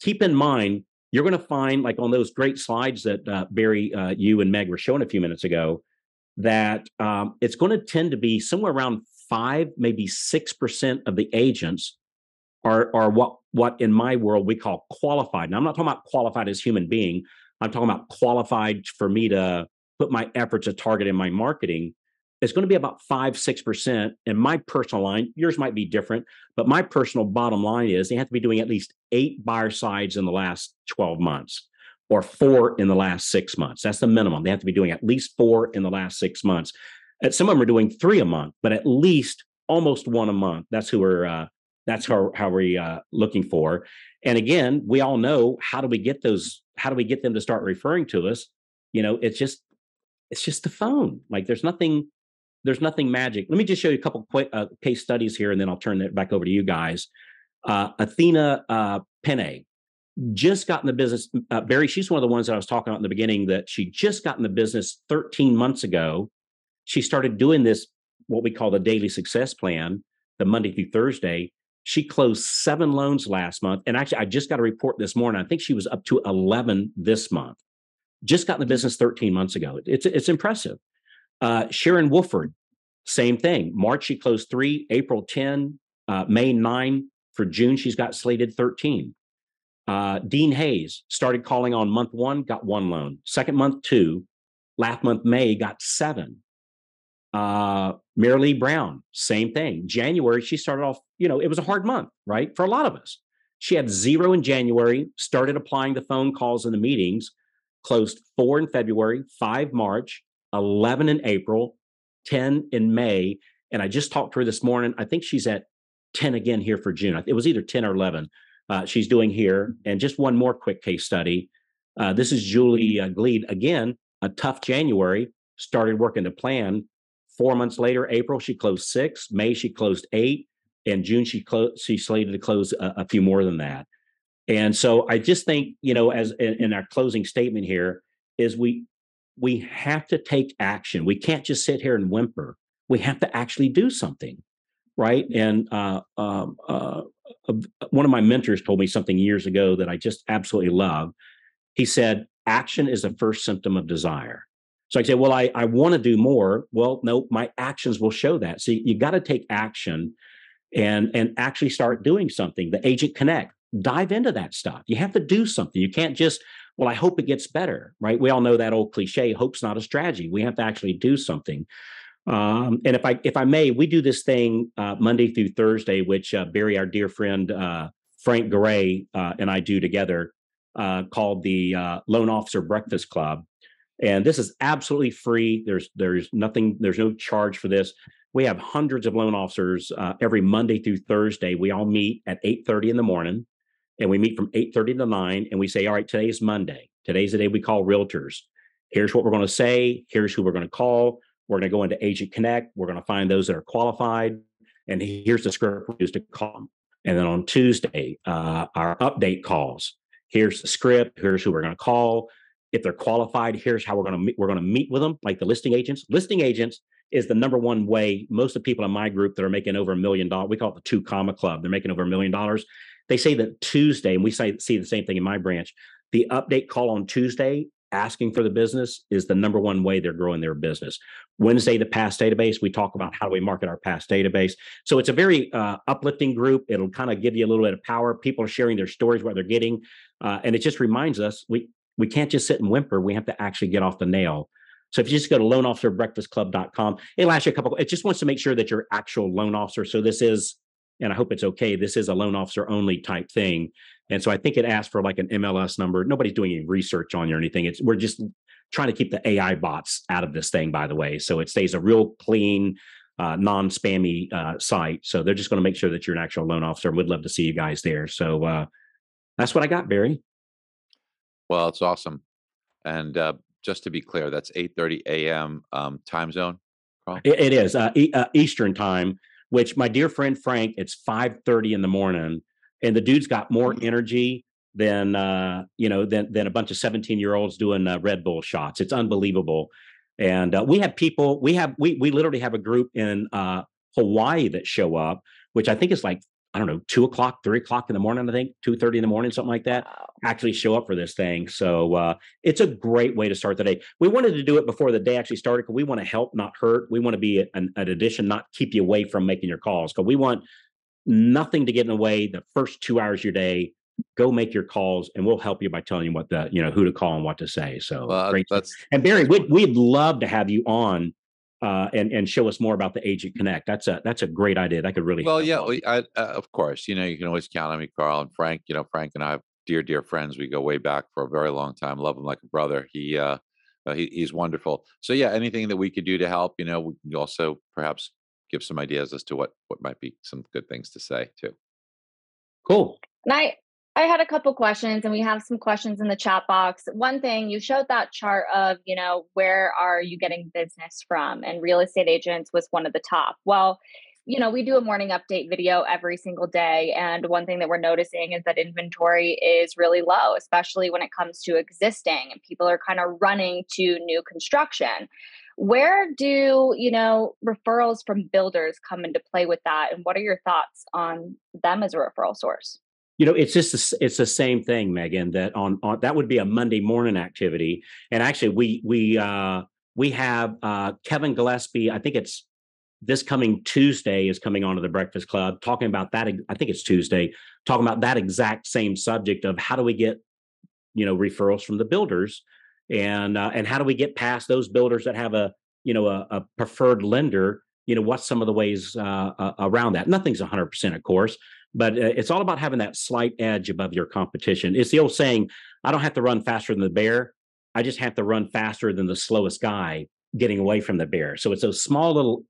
Keep in mind, you're going to find, like on those great slides that uh, Barry, uh, you and Meg were showing a few minutes ago, that um, it's going to tend to be somewhere around five, maybe six percent of the agents are are what what in my world we call qualified. And I'm not talking about qualified as human being. I'm talking about qualified for me to put my efforts to target in my marketing. It's going to be about five, six percent in my personal line. Yours might be different, but my personal bottom line is they have to be doing at least eight buyer sides in the last twelve months or four in the last six months. That's the minimum. They have to be doing at least four in the last six months. And some of them are doing three a month, but at least almost one a month. That's who we're, uh, That's how, how we're uh, looking for. And again, we all know, how do we get those, how do we get them to start referring to us? You know, it's just, it's just the phone. Like there's nothing, there's nothing magic. Let me just show you a couple quick uh, case studies here, and then I'll turn it back over to you guys. Uh, Athena uh, Penne just got in the business. Uh, Barry, she's one of the ones that I was talking about in the beginning that she just got in the business thirteen months ago. She started doing this, what we call the daily success plan, the Monday through Thursday. She closed seven loans last month. And actually, I just got a report this morning. I think she was up to eleven this month. Just got in the business thirteen months ago. It's, it's impressive. Uh, Sharon Wolford, same thing. March, she closed three, April ten, uh, May nine. For June, she's got slated thirteen. Uh, Dean Hayes started calling on month one, got one loan. Second month, two. Last month, May, got seven. Uh, Mary Lee Brown, same thing. January, she started off, you know, it was a hard month, right? For a lot of us. She had zero in January, started applying the phone calls and the meetings, closed four in February, five March, eleven in April, ten in May. And I just talked to her this morning. I think she's at ten again here for June. It was either ten or eleven uh, she's doing here. And just one more quick case study. Uh, this is Julie uh, Gleed. Again, a tough January, started working to plan. Four months later, April, she closed six. May, she closed eight. And June, she closed, she slated to close a, a few more than that. And so I just think, you know, as in, in our closing statement here is we, we have to take action. We can't just sit here and whimper. We have to actually do something. Right. And uh, uh, uh, one of my mentors told me something years ago that I just absolutely love. He said, action is the first symptom of desire. So I say, well, I, I want to do more. Well, no, my actions will show that. So you, you got to take action and, and actually start doing something. The Agent Connect, dive into that stuff. You have to do something. You can't just, well, I hope it gets better. Right. We all know that old cliche, hope's not a strategy. We have to actually do something. Um, and if I if I may, we do this thing uh, Monday through Thursday, which uh, Barry, our dear friend uh, Frank Gray uh, and I do together, uh, called the uh, Loan Officer Breakfast Club. And this is absolutely free. There's there's nothing. There's no charge for this. We have hundreds of loan officers uh, every Monday through Thursday. We all meet at eight thirty in the morning, and we meet from eight thirty to nine. And we say, all right, today's Monday. Today's the day we call realtors. Here's what we're going to say. Here's who we're going to call. We're going to go into Agent Connect. We're going to find those that are qualified. And here's the script we use to call them. And then on Tuesday, uh, our update calls. Here's the script. Here's who we're going to call. If they're qualified, here's how we're going to meet. We're going to meet with them, like the listing agents. Listing agents is the number one way. Most of the people in my group that are making over a million dollars, we call it the two comma club. They're making over a million dollars. They say that Tuesday, and we say, see the same thing in my branch, the update call on Tuesday asking for the business is the number one way they're growing their business. Wednesday, the past database, we talk about how do we market our past database. So it's a very uh, uplifting group. It'll kind of give you a little bit of power. People are sharing their stories, what they're getting. Uh, and it just reminds us, we we can't just sit and whimper. We have to actually get off the nail. So if you just go to loan officer breakfast club dot com, it'll ask you a couple, it just wants to make sure that you're actual loan officer. So this is, and I hope it's okay, this is a loan officer only type thing. And so I think it asked for like an M L S number. Nobody's doing any research on you or anything. It's, we're just trying to keep the A I bots out of this thing, by the way. So it stays a real clean, uh, non-spammy uh, site. So they're just going to make sure that you're an actual loan officer. And we'd love to see you guys there. So uh, that's what I got, Barry. Well, it's awesome. And uh, just to be clear, that's eight thirty a m Um, time zone, Carl? It, it is uh, e- uh, Eastern time, which my dear friend Frank, it's five thirty in the morning. And the dude's got more energy than, uh, you know, than, than a bunch of seventeen year olds doing uh, Red Bull shots. It's unbelievable. And uh, we have people, we have, we, we literally have a group in uh, Hawaii that show up, which I think is like, I don't know, two o'clock, three o'clock in the morning, I think two thirty in the morning, something like that, actually show up for this thing. So uh, it's a great way to start the day. We wanted to do it before the day actually started because we want to help, not hurt. We want to be an, an addition, not keep you away from making your calls, because we want nothing to get in the way. The first two hours of your day, go make your calls, and we'll help you by telling you what the, you know, who to call and what to say. So, well, great. That's, and Barry, that's we'd, we'd love to have you on uh, and and show us more about the Agent Connect. That's a that's a great idea. That could really well, yeah, we, I, uh, of course. You know, you can always count on me, Carl and Frank. You know, Frank and I are dear, dear friends. We go way back for a very long time. Love him like a brother. He uh, he he's wonderful. So yeah, anything that we could do to help, you know, we can also perhaps give some ideas as to what, what might be some good things to say too. Cool. And I, I had a couple questions, and we have some questions in the chat box. One thing, you showed that chart of, you know, where are you getting business from? And real estate agents was one of the top. Well, you know, we do a morning update video every single day. And one thing that we're noticing is that inventory is really low, especially when it comes to existing, and people are kind of running to new construction. Where do, you know, referrals from builders come into play with that? And what are your thoughts on them as a referral source? You know, it's just, a, it's the same thing, Megan, that on, on, that would be a Monday morning activity. And actually we, we, uh, we have uh, Kevin Gillespie, I think it's this coming Tuesday is coming onto the Breakfast Club, talking about that. I think it's Tuesday, talking about that exact same subject of how do we get, you know, referrals from the builders, and uh, and how do we get past those builders that have a, you know, a, a preferred lender? You know, what's some of the ways uh, uh, around that? Nothing's one hundred percent, of course, but uh, it's all about having that slight edge above your competition. It's the old saying, I don't have to run faster than the bear. I just have to run faster than the slowest guy getting away from the bear. So it's those small little,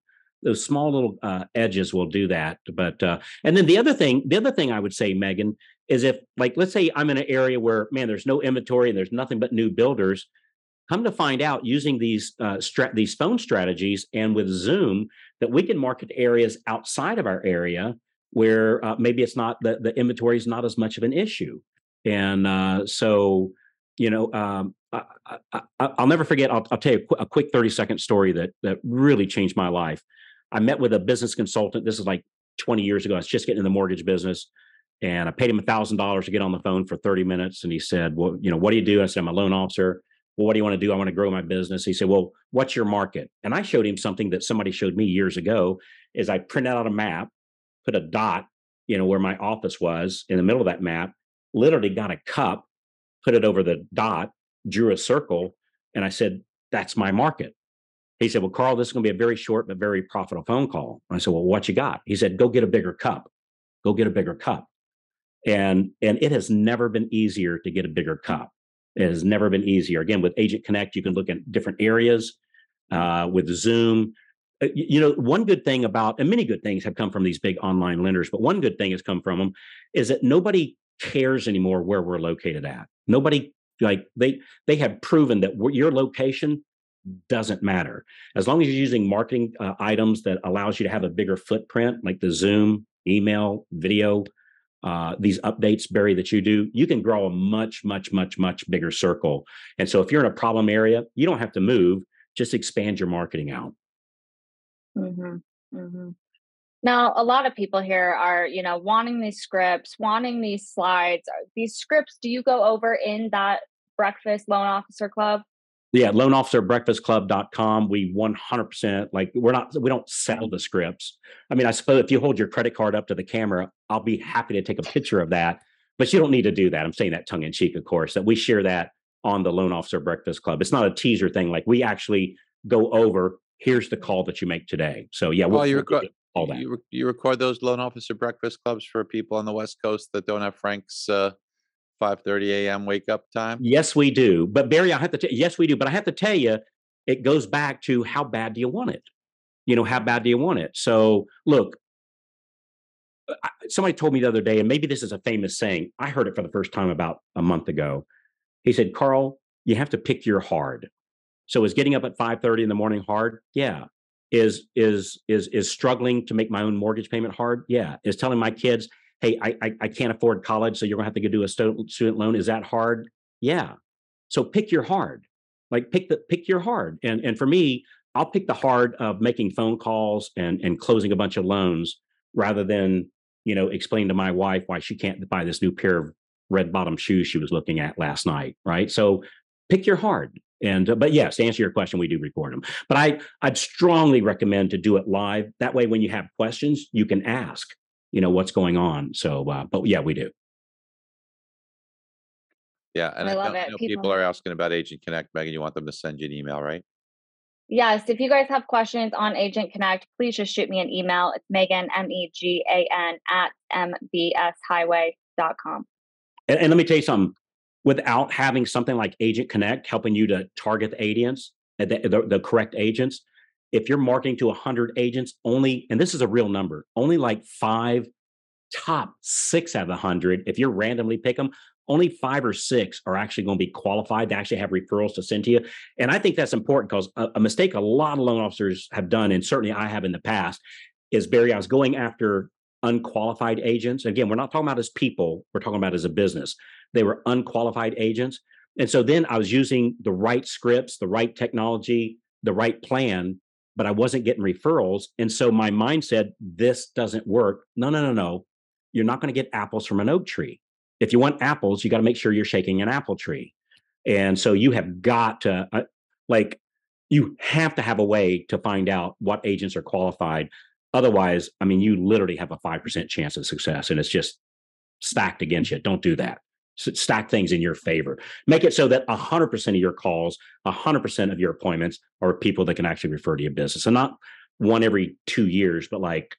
those small little uh, edges will do that. But uh, and then the other thing, the other thing I would say, Megan, is if, like, let's say I'm in an area where, man, there's no inventory and there's nothing but new builders. Come to find out, using these uh, stra- these phone strategies and with Zoom, that we can market areas outside of our area where uh, maybe it's not the the inventory is not as much of an issue. And uh, so, you know. Um, I, I, I'll never forget. I'll, I'll tell you a quick thirty second story that that really changed my life. I met with a business consultant. This is like twenty years ago. I was just getting in the mortgage business, and I paid him one thousand dollars to get on the phone for thirty minutes. And he said, well, you know, what do you do? I said, I'm a loan officer. Well, what do you want to do? I want to grow my business. He said, well, what's your market? And I showed him something that somebody showed me years ago. Is I printed out a map, put a dot, you know, where my office was in the middle of that map, literally got a cup, put it over the dot, drew a circle, and I said, that's my market. He said, well, Carl, this is going to be a very short but very profitable phone call. And I said, well, what you got? He said, go get a bigger cup. Go get a bigger cup. And, and it has never been easier to get a bigger cup. It has never been easier. Again, with Agent Connect, you can look at different areas. Uh, with Zoom, you know, one good thing about, and many good things have come from these big online lenders, but one good thing has come from them is that nobody cares anymore where we're located at. Nobody Like they they have proven that your location doesn't matter. As long as you're using marketing uh, items that allows you to have a bigger footprint, like the Zoom, email, video, uh, these updates, Barry, that you do, you can grow a much, much, much, much bigger circle. And so if you're in a problem area, you don't have to move, just expand your marketing out. Mm-hmm. Mm-hmm. Now, a lot of people here are, you know, wanting these scripts, wanting these slides. These scripts, do you go over in that Breakfast Loan Officer Club? Yeah, loan officer breakfast club dot com. We one hundred percent, like, we're not, we don't sell the scripts. I mean, I suppose if you hold your credit card up to the camera, I'll be happy to take a picture of that, but you don't need to do that. I'm saying that tongue in cheek, of course, that we share that on the Loan Officer Breakfast Club. It's not a teaser thing. Like, we actually go over, here's the call that you make today. So yeah, we'll, oh, you're we'll all that. You, you record those Loan Officer Breakfast Clubs for people on the West Coast that don't have Frank's uh, five thirty a m wake up time? Yes, we do. But Barry, I have to t- yes, we do. But I have to tell you, it goes back to how bad do you want it? You know, how bad do you want it? So look, I, somebody told me the other day, and maybe this is a famous saying. I heard it for the first time about a month ago. He said, Carl, you have to pick your hard. So is getting up at five thirty in the morning hard? Yeah. Is is is is struggling to make my own mortgage payment hard? Yeah. Is telling my kids, hey, I I, I can't afford college, so you're gonna have to go do a student loan. Is that hard? Yeah. So pick your hard. Like pick the pick your hard. And and for me, I'll pick the hard of making phone calls and and closing a bunch of loans rather than, you know, explain to my wife why she can't buy this new pair of red bottom shoes she was looking at last night. Right. So pick your hard. And, uh, but yes, to answer your question, we do record them, but I, I'd strongly recommend to do it live. That way, when you have questions, you can ask, you know, what's going on. So, uh, but yeah, we do. Yeah. And I, I love it. Know people. people are asking about Agent Connect, Megan. You want them to send you an email, right? Yes. If you guys have questions on Agent Connect, please just shoot me an email. It's Megan, M E G A N at M B S highway dot com. And, and let me tell you something. Without having something like Agent Connect helping you to target the agents, the, the, the correct agents, if you're marketing to one hundred agents, only, and this is a real number, only like five, top six out of one hundred, if you randomly pick them, only five or six are actually going to be qualified to actually have referrals to send to you. And I think that's important because a, a mistake a lot of loan officers have done, and certainly I have in the past, is, Barry, I was going after unqualified agents. Again, we're not talking about as people, we're talking about as a business. They were unqualified agents. And so then I was using the right scripts, the right technology, the right plan, but I wasn't getting referrals. And so my mind said, this doesn't work. No, no, no, no. You're not going to get apples from an oak tree. If you want apples, you got to make sure you're shaking an apple tree. And so you have got to, uh, like, you have to have a way to find out what agents are qualified. Otherwise, I mean, you literally have a five percent chance of success, and it's just stacked against you. Don't do that. Stack things in your favor. Make it so that one hundred percent of your calls, one hundred percent of your appointments are people that can actually refer to your business. And not one every two years, but like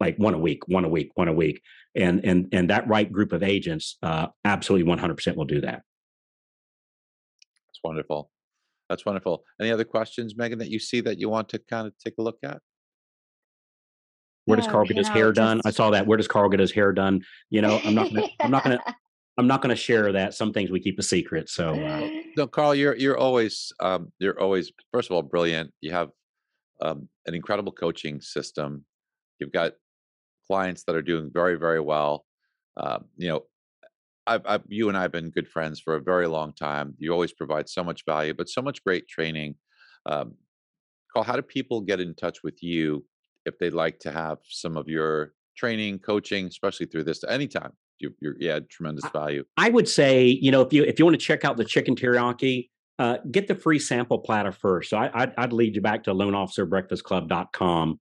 like one a week, one a week, one a week. And and and that right group of agents uh, absolutely one hundred percent will do that. That's wonderful. That's wonderful. Any other questions, Megan, that you see that you want to kind of take a look at? Where does Carl get his hair done? I saw that. Where does Carl get his hair done? You know, I'm not gonna, I'm not going to I'm not going to share that. Some things we keep a secret. So, uh, no, Carl, you're you're always um, you're always first of all brilliant. You have um, an incredible coaching system. You've got clients that are doing very very well. Uh, you know, I've, I've you and I've been good friends for a very long time. You always provide so much value, but so much great training. Um, Carl, how do people get in touch with you if they'd like to have some of your training, coaching, especially through this anytime? You're, you're, yeah, tremendous value. I would say, you know, if you if you want to check out the chicken teriyaki, uh, get the free sample platter first. So I, I'd, I'd lead you back to loan officer breakfast club dot com,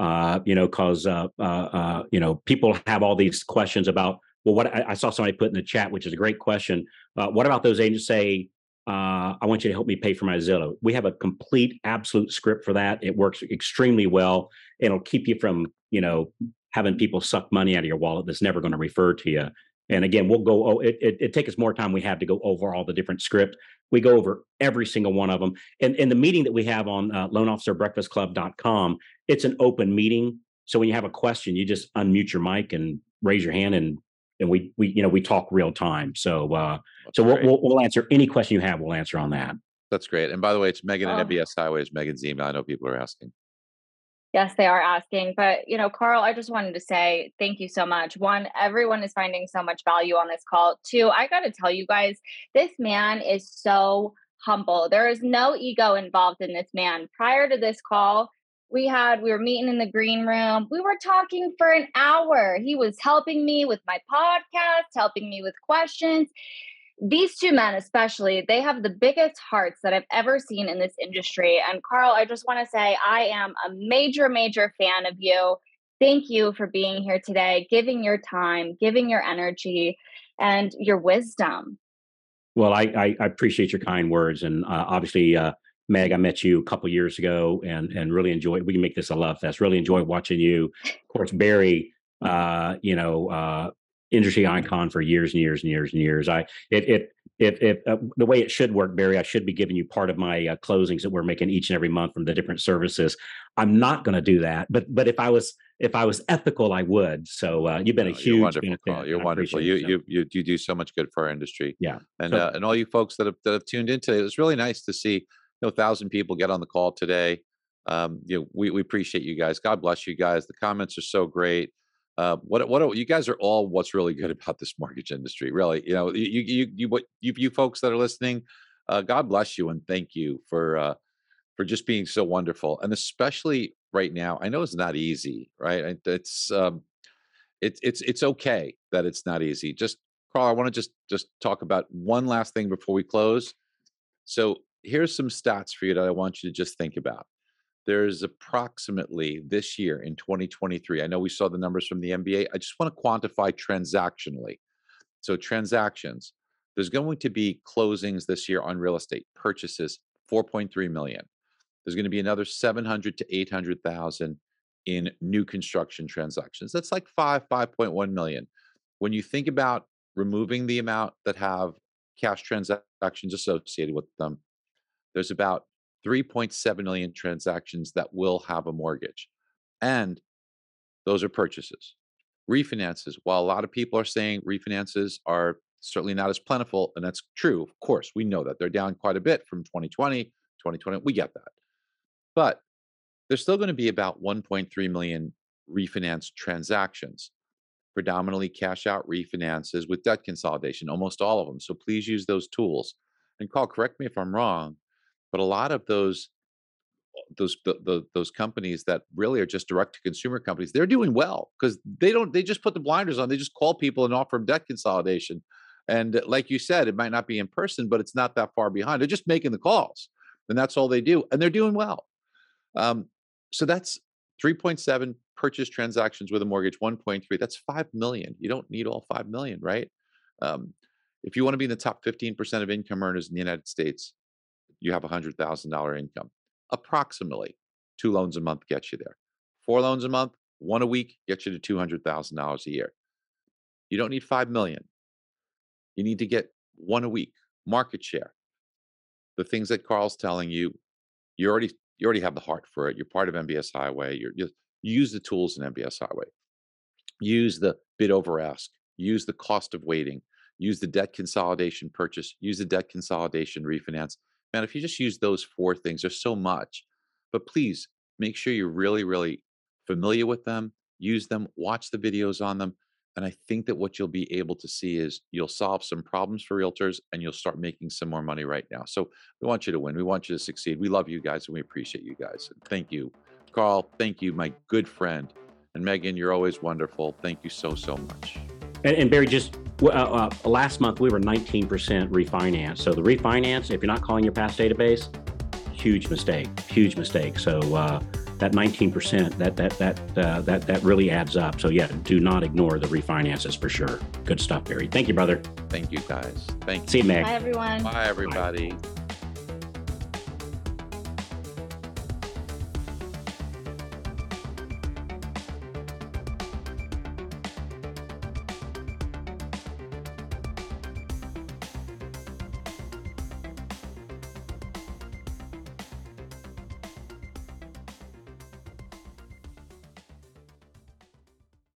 uh, you know, because, uh, uh, uh, you know, people have all these questions about, well, what I, I saw somebody put in the chat, which is a great question. Uh, what about those agents say, uh, I want you to help me pay for my Zillow? We have a complete, absolute script for that. It works extremely well. It'll keep you from, you know, having people suck money out of your wallet that's never going to refer to you. And again, we'll go, oh, it, it, it takes us more time we have to go over all the different scripts. We go over every single one of them. And, and the meeting that we have on uh, loan officer breakfast club dot com, it's an open meeting. So when you have a question, you just unmute your mic and raise your hand, and and we, we you know, we talk real time. So uh, so we'll, we'll, we'll answer any question you have, we'll answer on that. That's great. And by the way, it's Megan at M B S Highways, Megan's email. I know people are asking. Yes, they are asking. But, you know, Carl, I just wanted to say thank you so much. One, everyone is finding so much value on this call. Two, I got to tell you guys, this man is so humble. There is no ego involved in this man. Prior to this call, we had, we were meeting in the green room. We were talking for an hour. He was helping me with my podcast, helping me with questions. These two men especially, they have the biggest hearts that I've ever seen in this industry. And Carl, I just want to say I am a major, major fan of you. Thank you for being here today, giving your time, giving your energy, and your wisdom. Well, I, I, I appreciate your kind words. And uh, obviously, uh, Meg, I met you a couple years ago and, and really enjoyed, we can make this a love fest, really enjoyed watching you. Of course, Barry, uh, you know, uh, industry icon for years and years and years and years. I it it it, it uh, the way it should work, Barry, I should be giving you part of my uh, closings that we're making each and every month from the different services. I'm not going to do that, but but if I was if I was ethical, I would. So uh, you've been no, a huge you're wonderful. Benefit, you're wonderful. You, you you you do so much good for our industry. Yeah, and so, uh, and all you folks that have that have tuned in today, it was really nice to see you know a thousand people get on the call today. Um, you know, we we appreciate you guys. God bless you guys. The comments are so great. Uh, what what you guys are all what's really good about this mortgage industry, really. You know, you you you what you, you folks that are listening, uh, God bless you and thank you for uh, for just being so wonderful. And especially right now, I know it's not easy, right? It's um, it's it's it's okay that it's not easy. Just Carl, I want to just just talk about one last thing before we close. So here's some stats for you that I want you to just think about. There's approximately this year in twenty twenty-three, I know we saw the numbers from the M B A. I just want to quantify transactionally. So transactions, there's going to be closings this year on real estate, purchases, four point three million. There's going to be another seven hundred to eight hundred thousand in new construction transactions. That's like five, five point one million. When you think about removing the amount that have cash transactions associated with them, there's about three point seven million transactions that will have a mortgage. And those are purchases. Refinances, while a lot of people are saying refinances are certainly not as plentiful, and that's true, of course, we know that. They're down quite a bit from twenty twenty, twenty twenty, we get that. But there's still going to be about one point three million refinance transactions, predominantly cash out refinances with debt consolidation, almost all of them. So please use those tools. And Carl, correct me if I'm wrong, but a lot of those those the, the, those companies that really are just direct to consumer companies, they're doing well because they don't they just put the blinders on. They just call people and offer them debt consolidation. And like you said, it might not be in person, but it's not that far behind. They're just making the calls, and that's all they do, and they're doing well. Um, so that's three point seven purchase transactions with a mortgage, one point three. That's five million. You don't need all five million, right? Um, if you want to be in the top fifteen percent of income earners in the United States, you have one hundred thousand dollars income. Approximately two loans a month gets you there. Four loans a month, one a week gets you to two hundred thousand dollars a year. You don't need five million. You need to get one a week, market share. The things that Carl's telling you, you already you already have the heart for it. You're part of M B S Highway. You're, you're, use the tools in M B S Highway. Use the bid over ask. Use the cost of waiting. Use the debt consolidation purchase. Use the debt consolidation refinance. Man, if you just use those four things, there's so much. But please make sure you're really, really familiar with them. Use them. Watch the videos on them. And I think that what you'll be able to see is you'll solve some problems for realtors and you'll start making some more money right now. So we want you to win. We want you to succeed. We love you guys and we appreciate you guys. And thank you, Carl. Thank you, my good friend. And Megan, you're always wonderful. Thank you so, so much. And, and Barry, just uh, uh, last month, we were nineteen percent refinance. So the refinance, if you're not calling your past database, huge mistake, huge mistake. So uh, that nineteen percent, that that that uh, that that really adds up. So yeah, do not ignore the refinances for sure. Good stuff, Barry. Thank you, brother. Thank you, guys. Thank you. See you, Meg. Bye, everyone. Bye, everybody. Bye.